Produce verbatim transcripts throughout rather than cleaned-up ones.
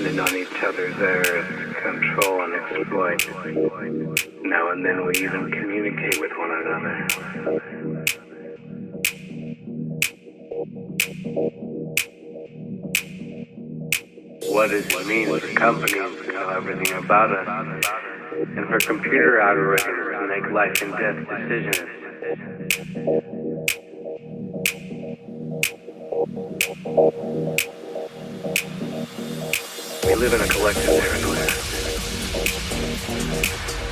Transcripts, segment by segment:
dependent on each other's errors to control and exploit. Now and then we even communicate with one another. What does it mean for companies to know everything about us, and for computer algorithms to make life and death decisions? We live in a collective paranoia.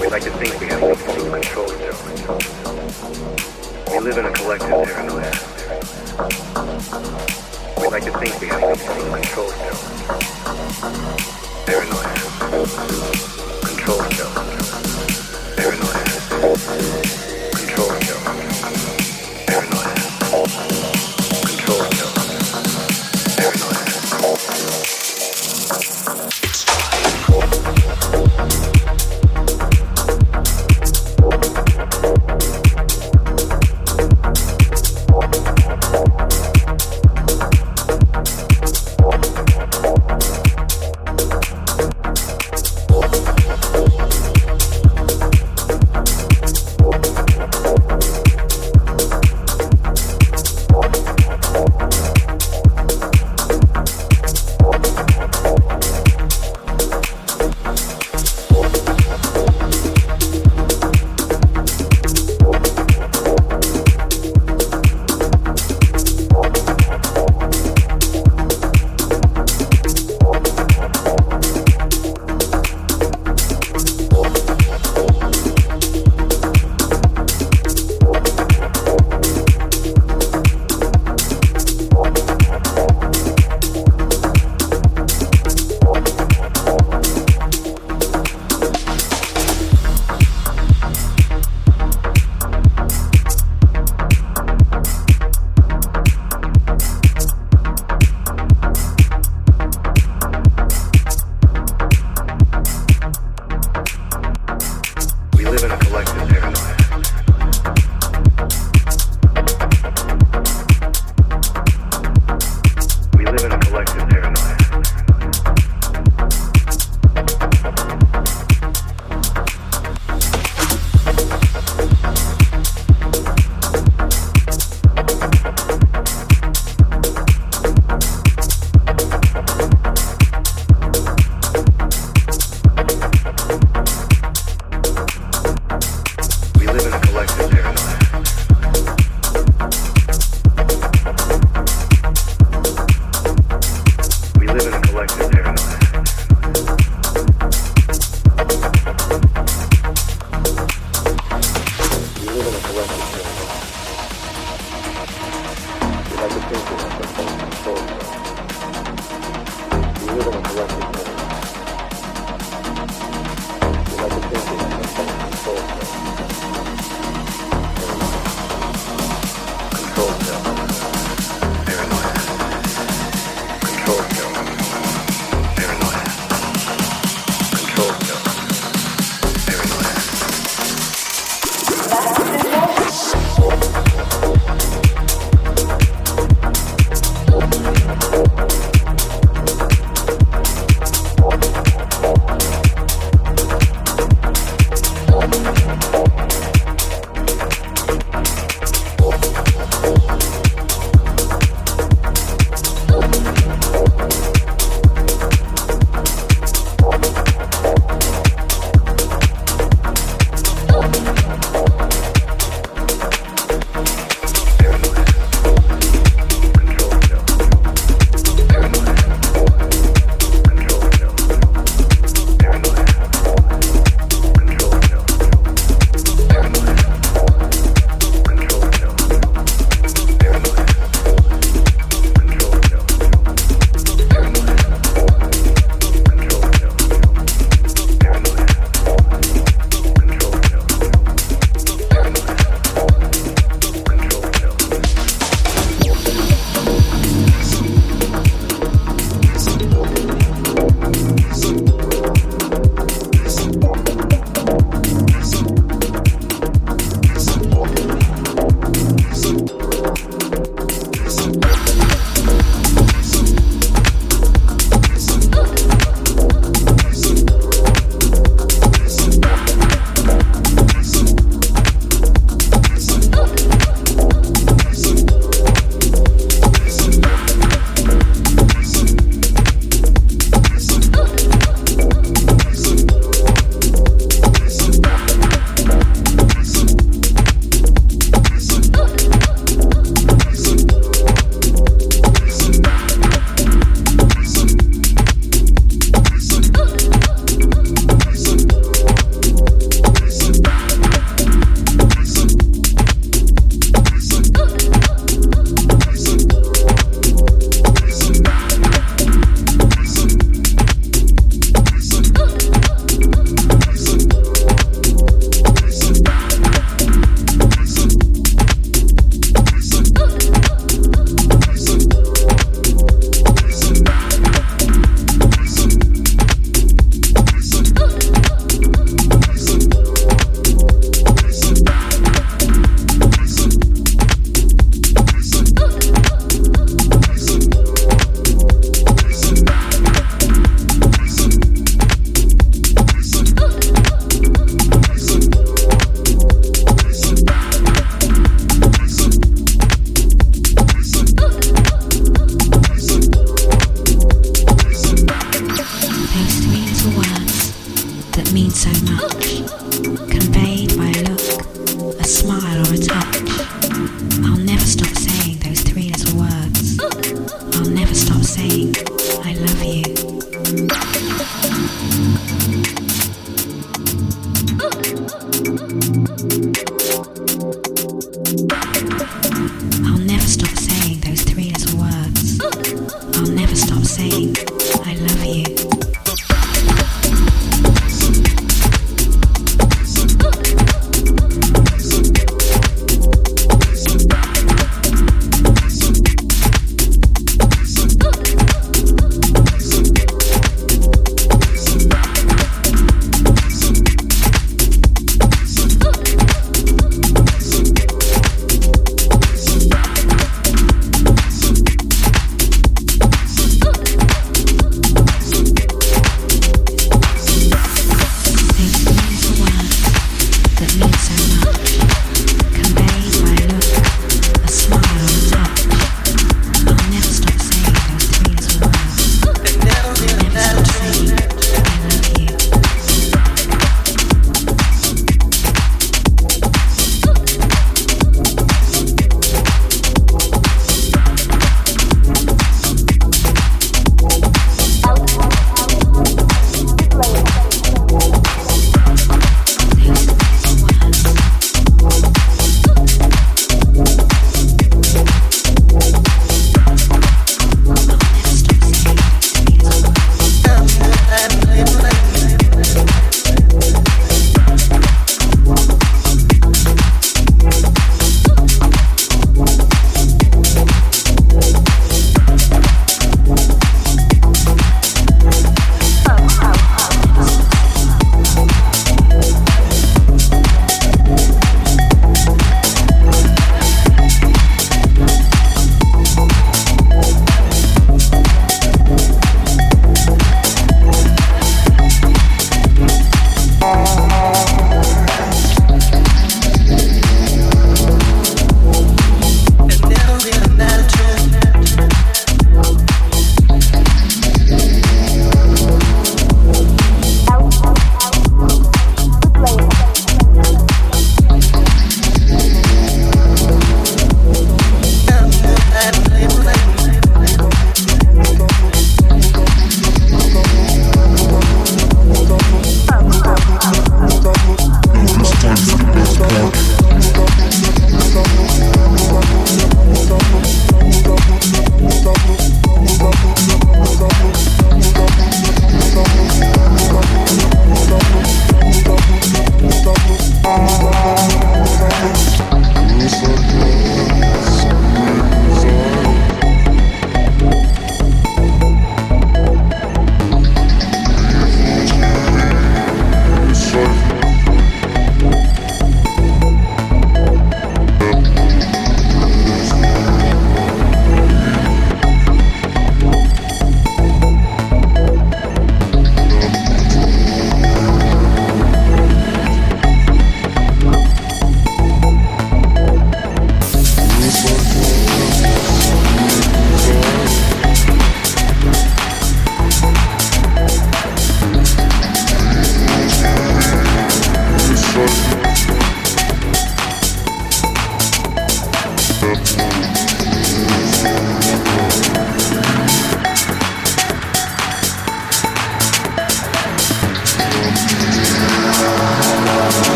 We like to think we have complete control of everything. We live in a collective paranoia. We like to think we have complete control of everything. Paranoia. Control of everything. Paranoia. Control of everything. Paranoia. Control of everything. Paranoia. It's time. That's the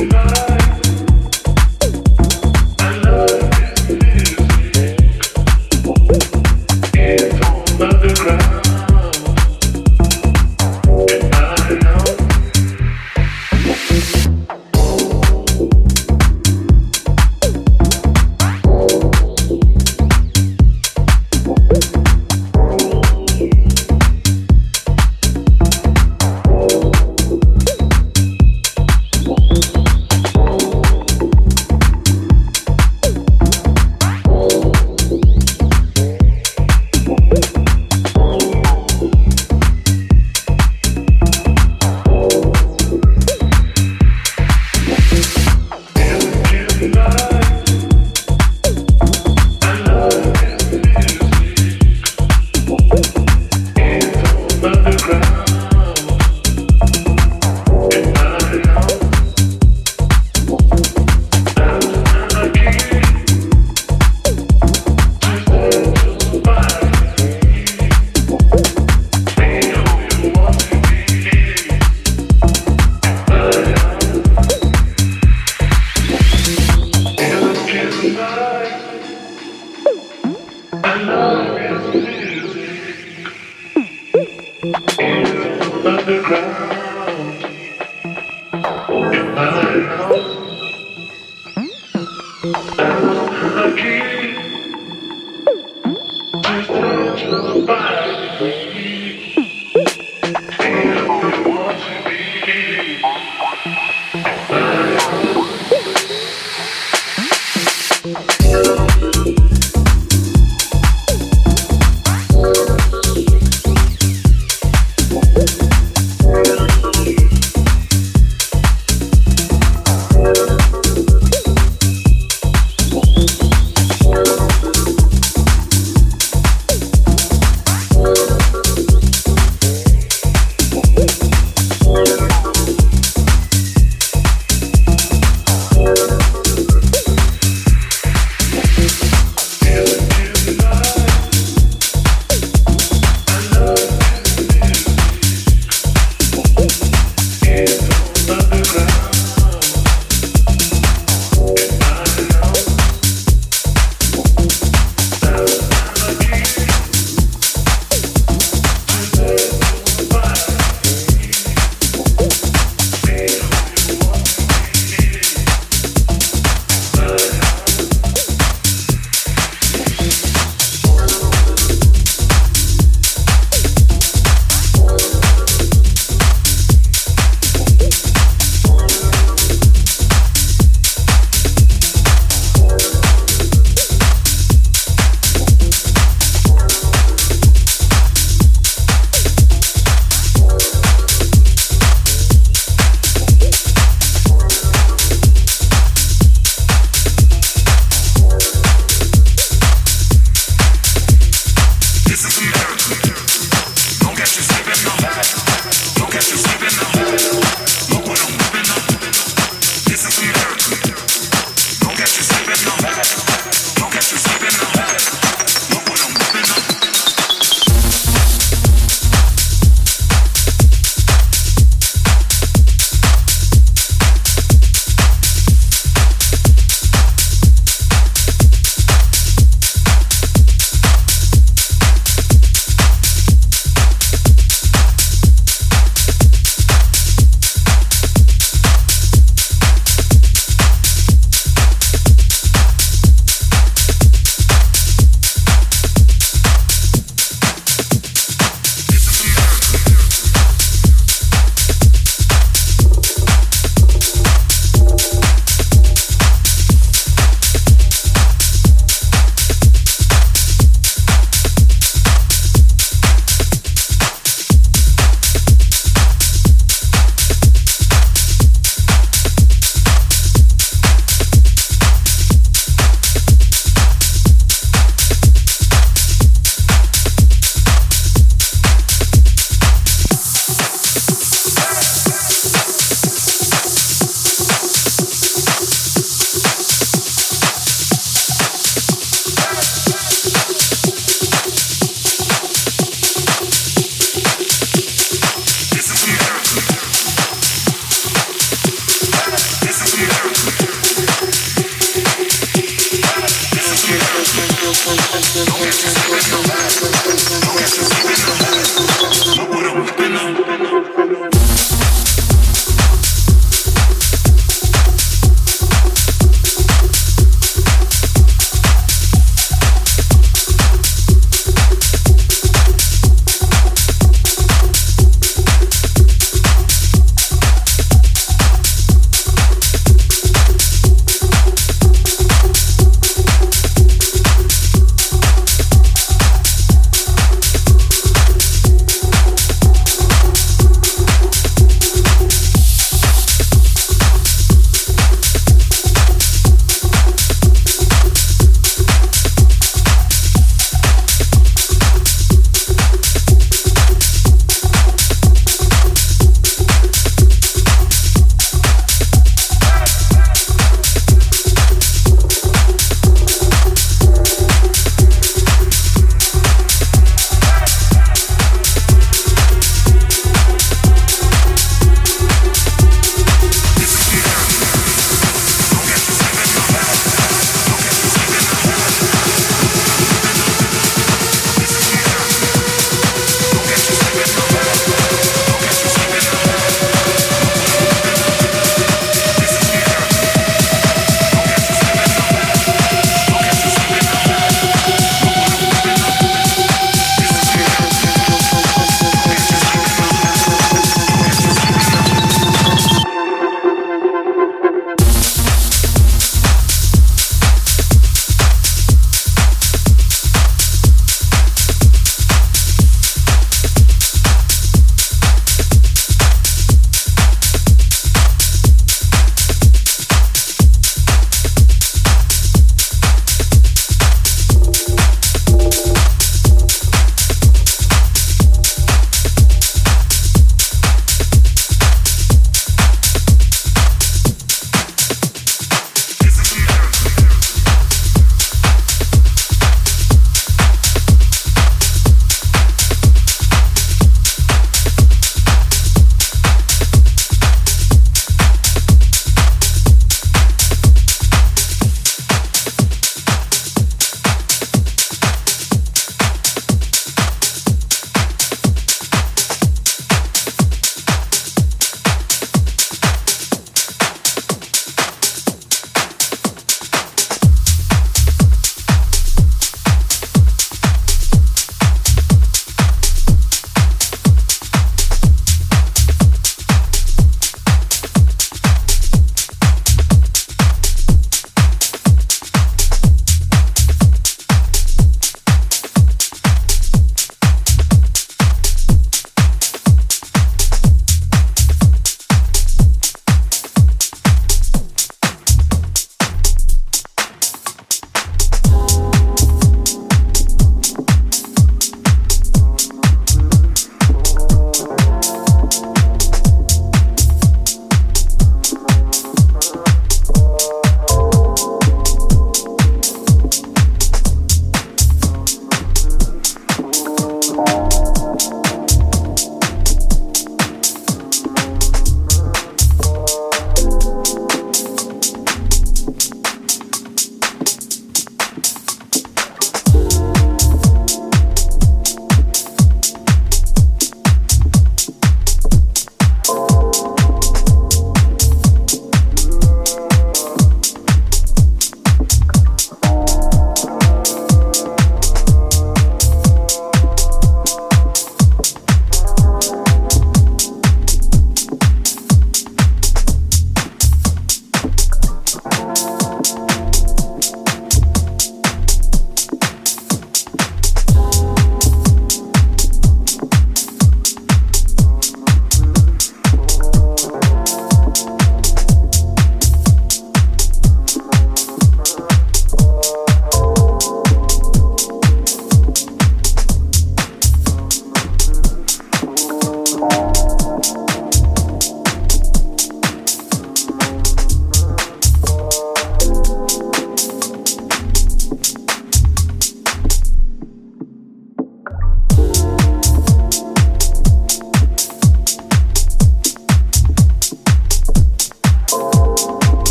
We'll be right back.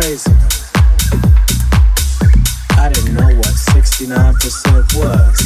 crazy. I didn't know what sixty-nine percent was.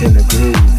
In the groove.